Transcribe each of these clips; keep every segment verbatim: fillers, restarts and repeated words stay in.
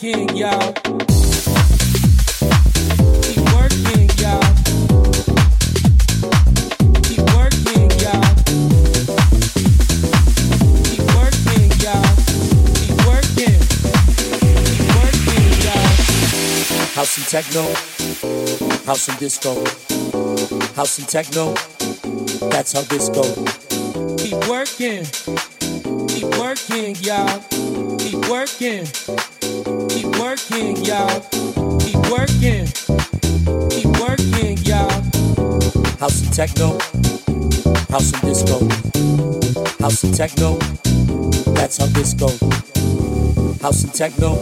working, y'all. Keep working, y'all. Keep working, y'all. Keep working, y'all. Keep working. Keep working, y'all. House and techno, house and disco, house and techno. That's how this goes. Keep working, keep working, y'all. Keep working, keep working, y'all. Keep working, keep working, y'all. House and techno, house and disco, house and techno. That's how this goes. House and techno,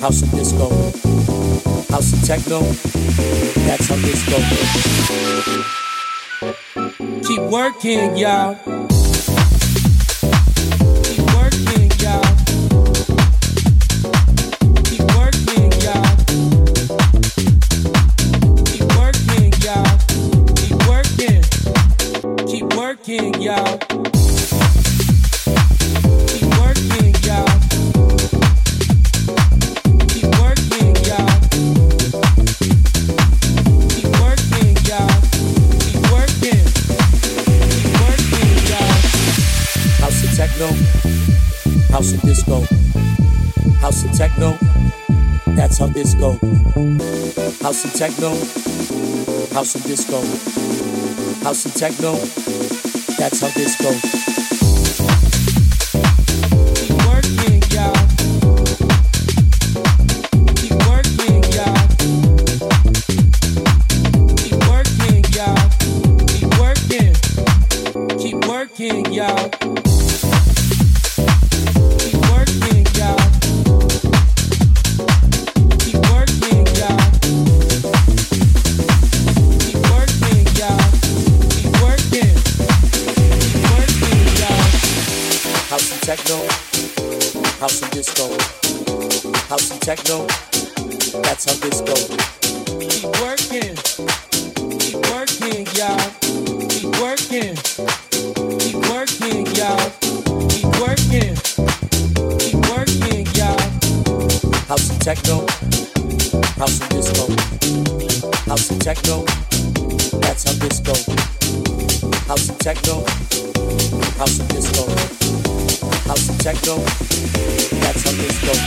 house and disco, house and techno. That's how this goes. Keep working, y'all. Keep working, y'all. Keep working, y'all. Keep working, y'all. Keep working. Keep working, y'all. Keep working, y'all. Keep working, y'all. Keep working, y'all. House and techno, house and disco, house and techno, that's how this goes. House and techno, house and disco, house and techno, that's how this goes. Techno, that's how this goes. Keep working, keep working, y'all. Keep working, keep working, y'all. Keep working, keep working, y'all. House and techno, house and disco, house and techno, that's how this goes. House and techno, house and disco, house and techno, that's how this goes.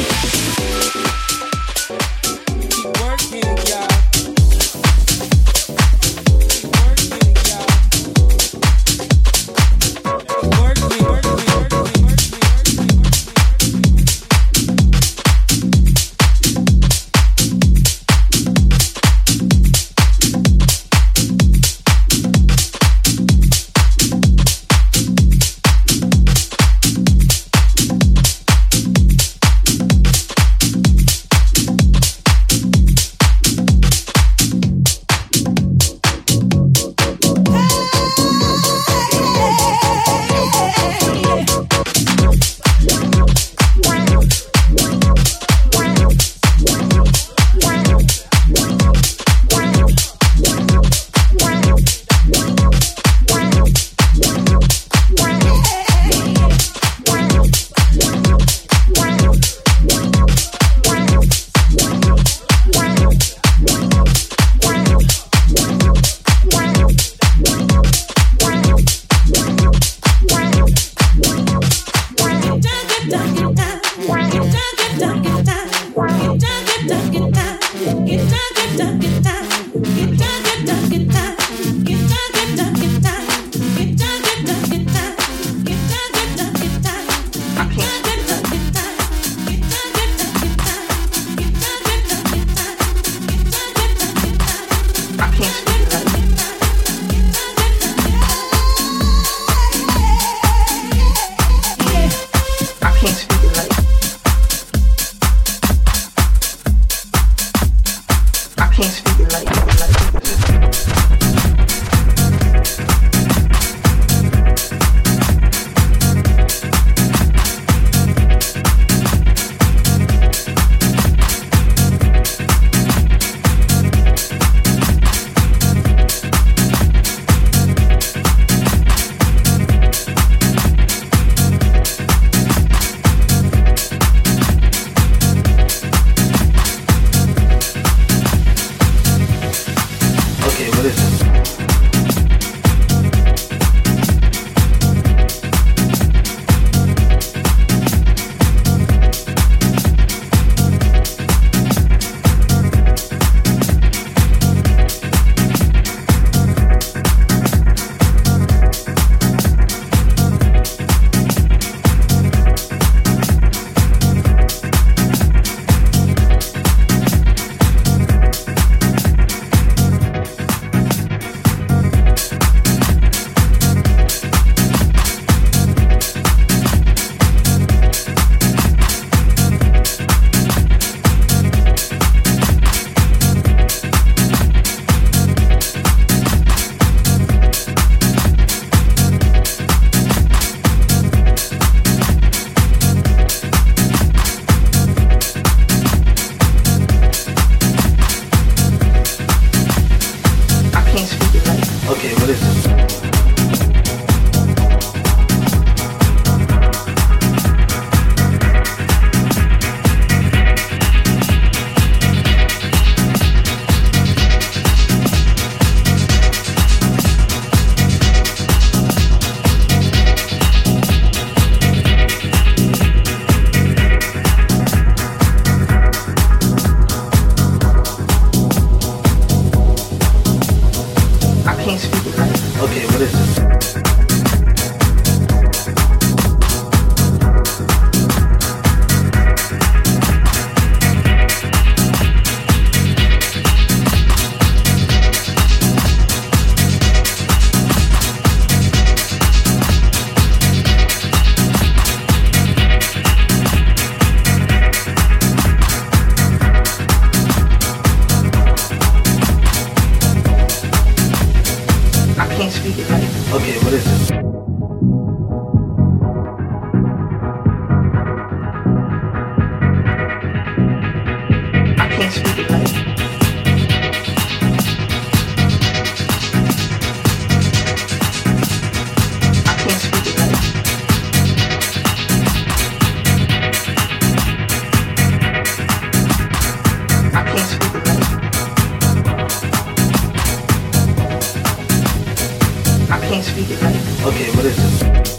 Okay, what is this? Okay, what is this?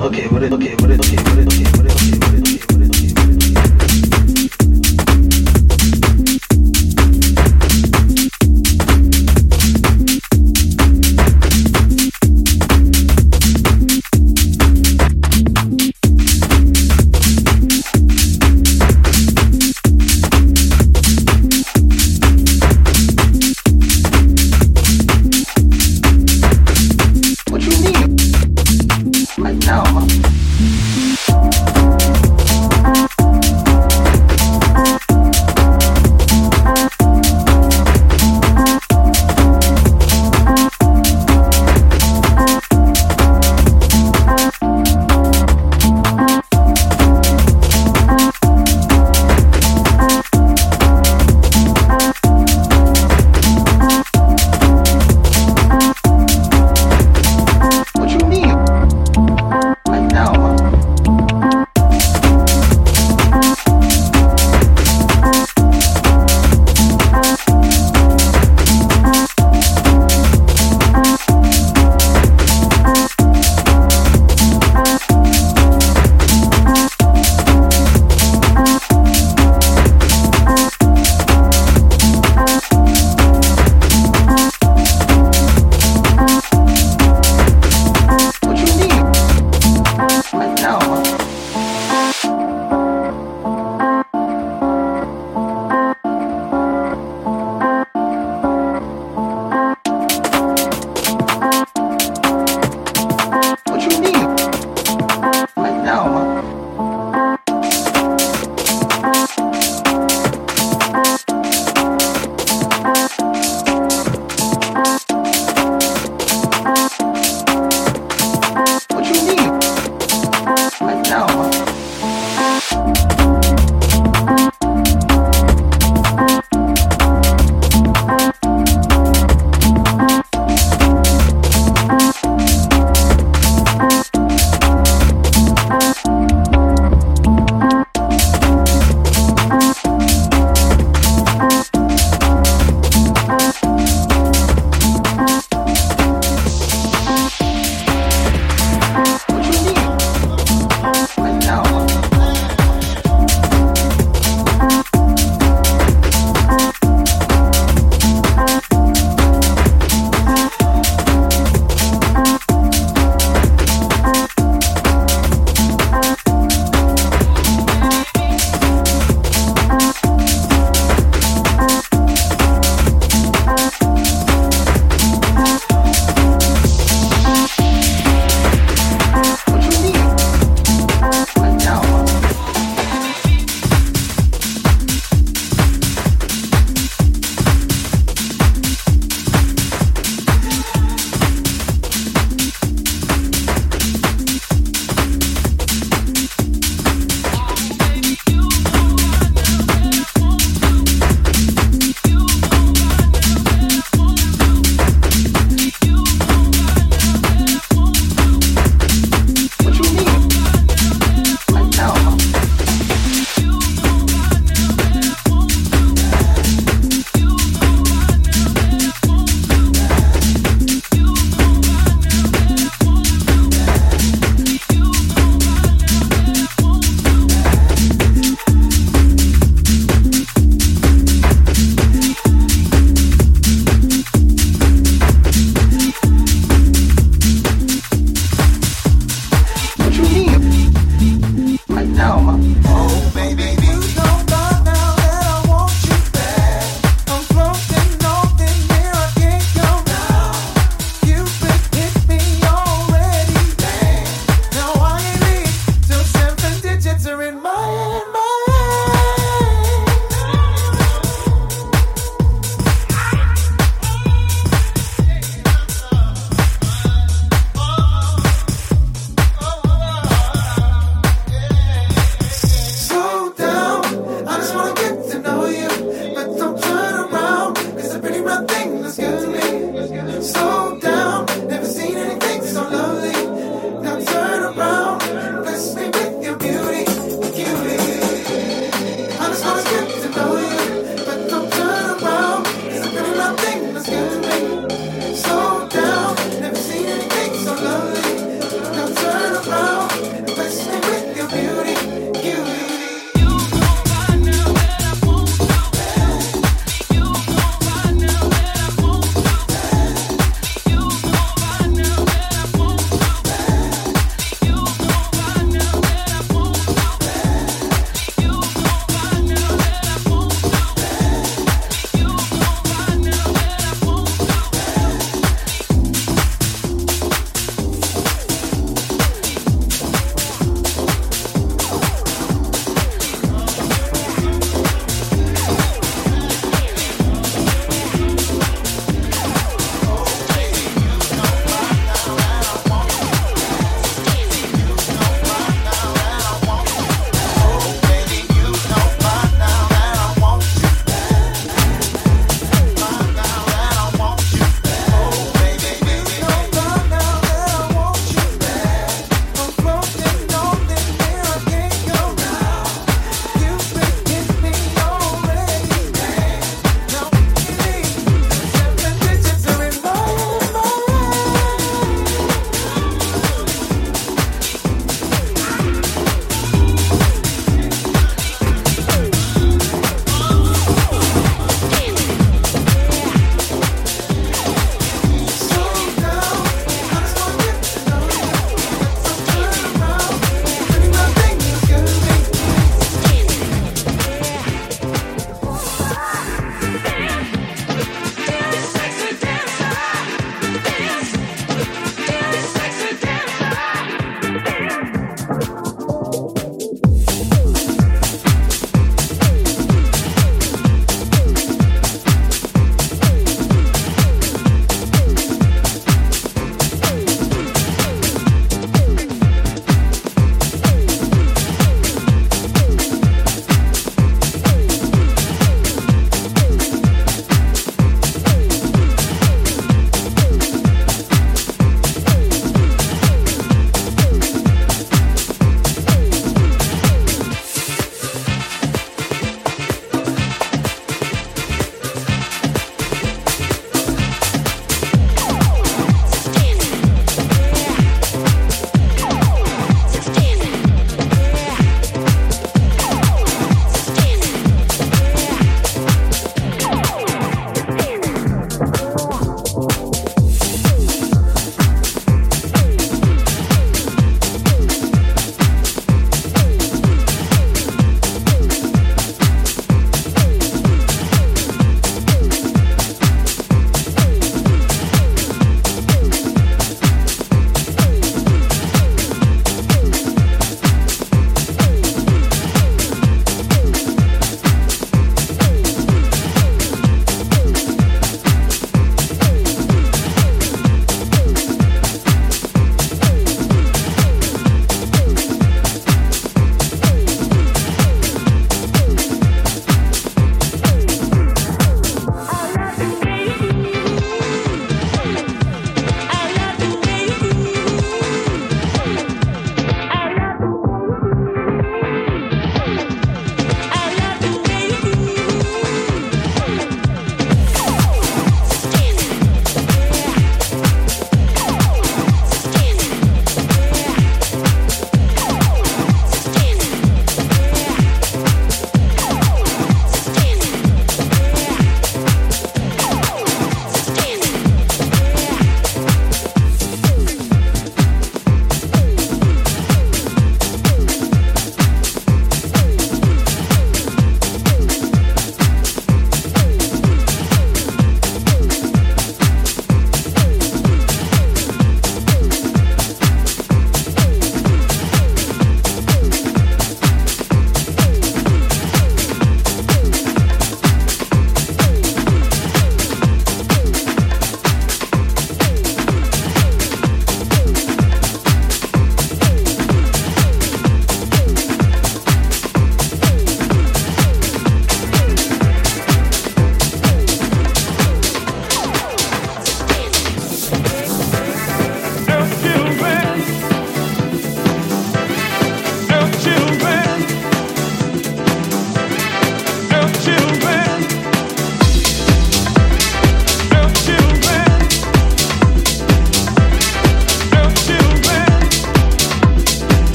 Okay, what is okay, what is okay, what is okay, what is okay, what is okay, what is okay. What you mean? Like now,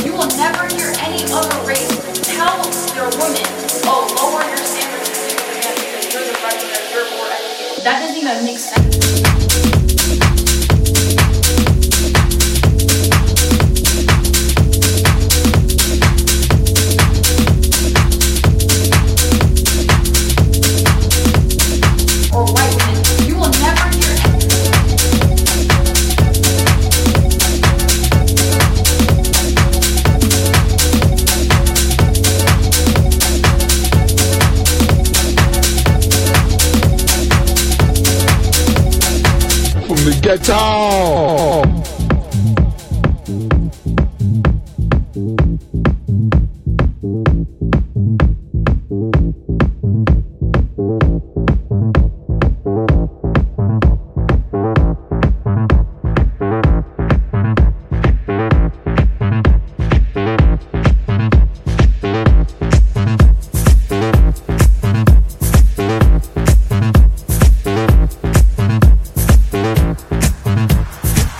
You will never hear any other race tell their women, oh, lower your standards because you're the regular, you're more educated. That doesn't even make sense. Get out!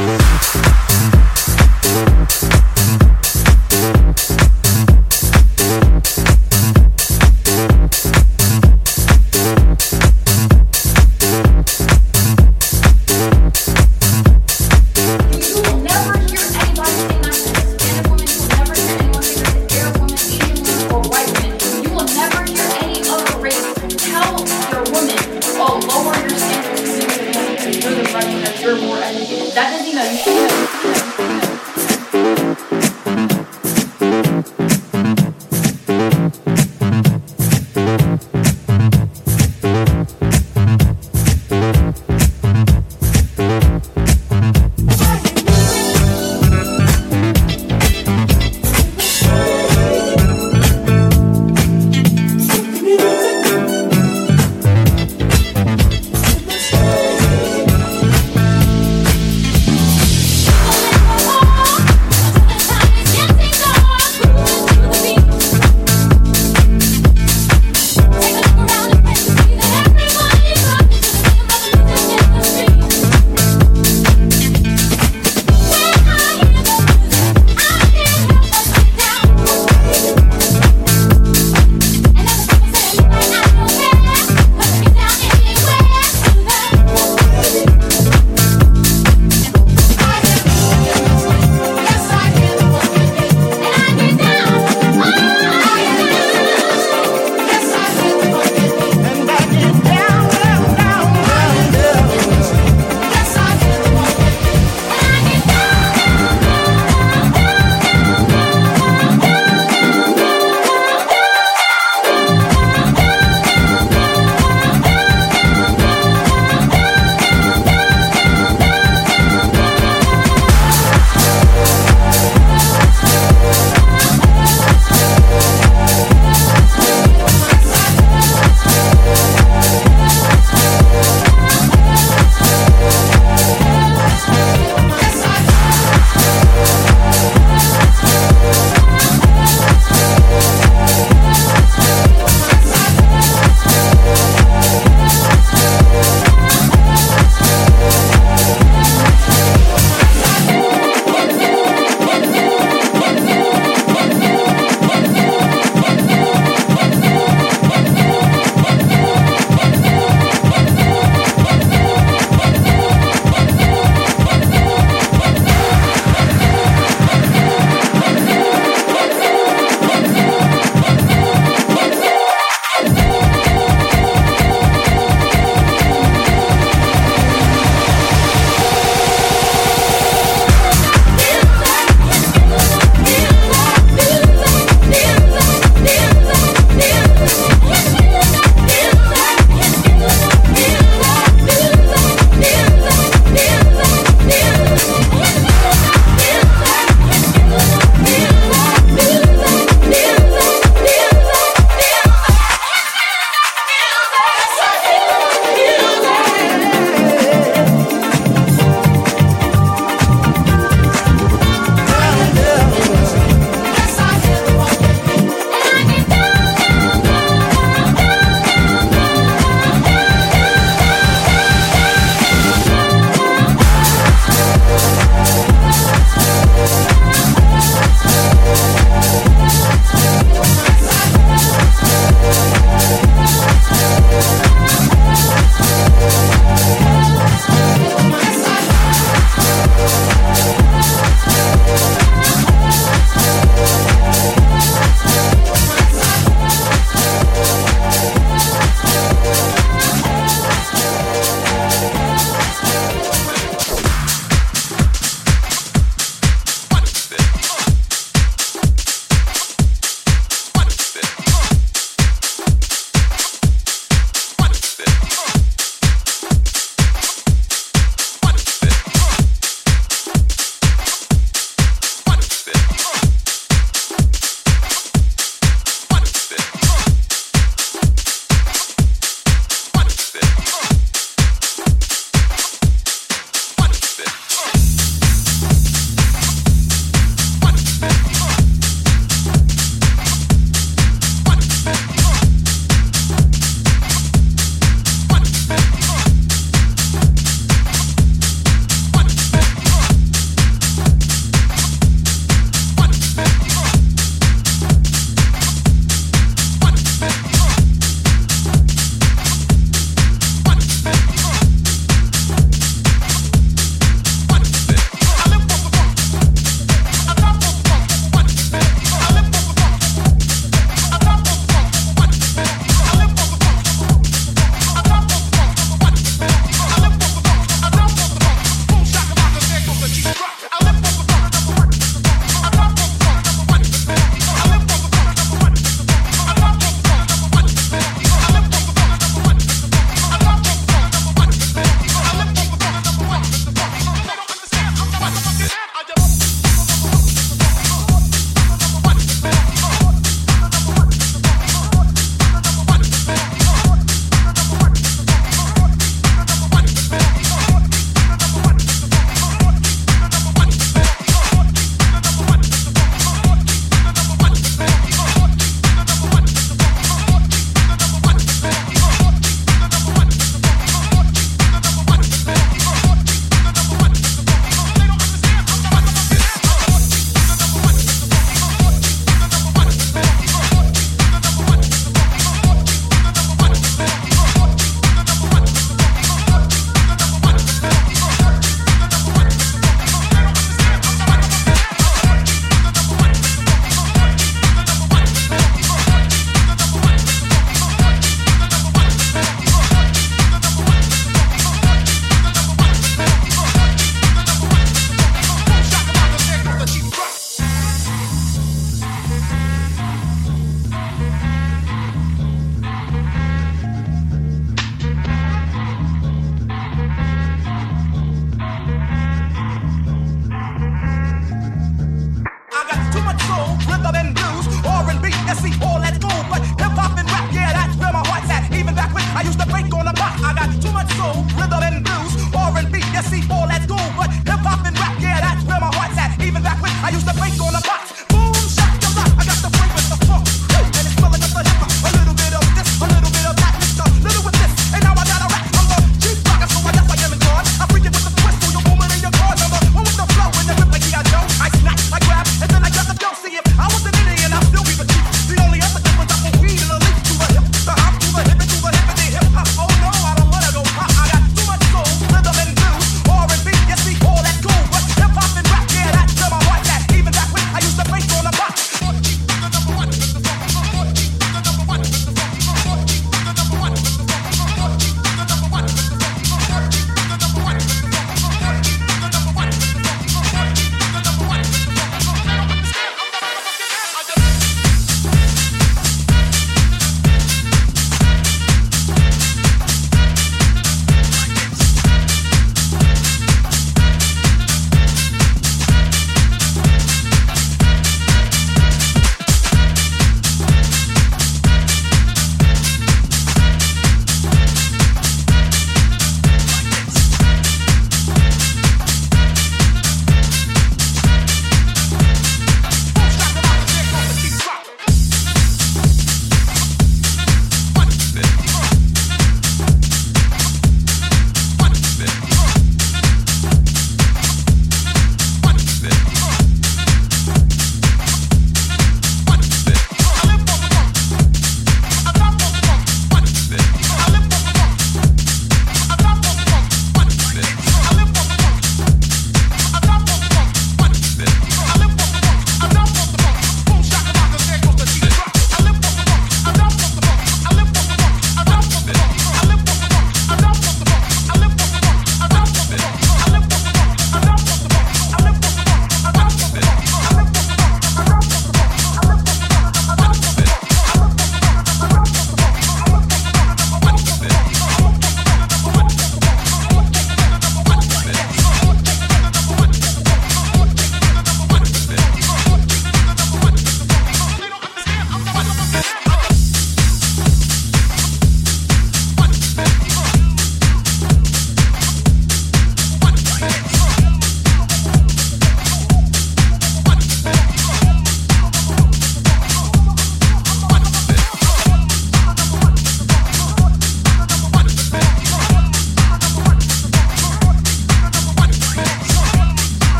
We'll be right back.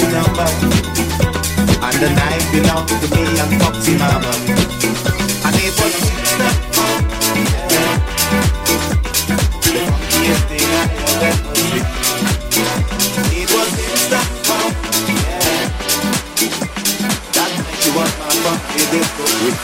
go down low. And the night belonged to me and Foxy Mama. And it was the funkiest thing I ever did. It was the funk. That night she was my funky disco with.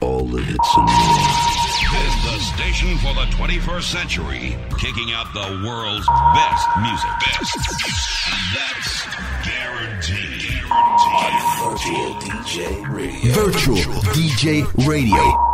All of it's in there. This is the station for the twenty-first century, kicking out the world's best music. Best music. That's guaranteed. Guaranteed. On Virtual D J Radio. Virtual D J Radio.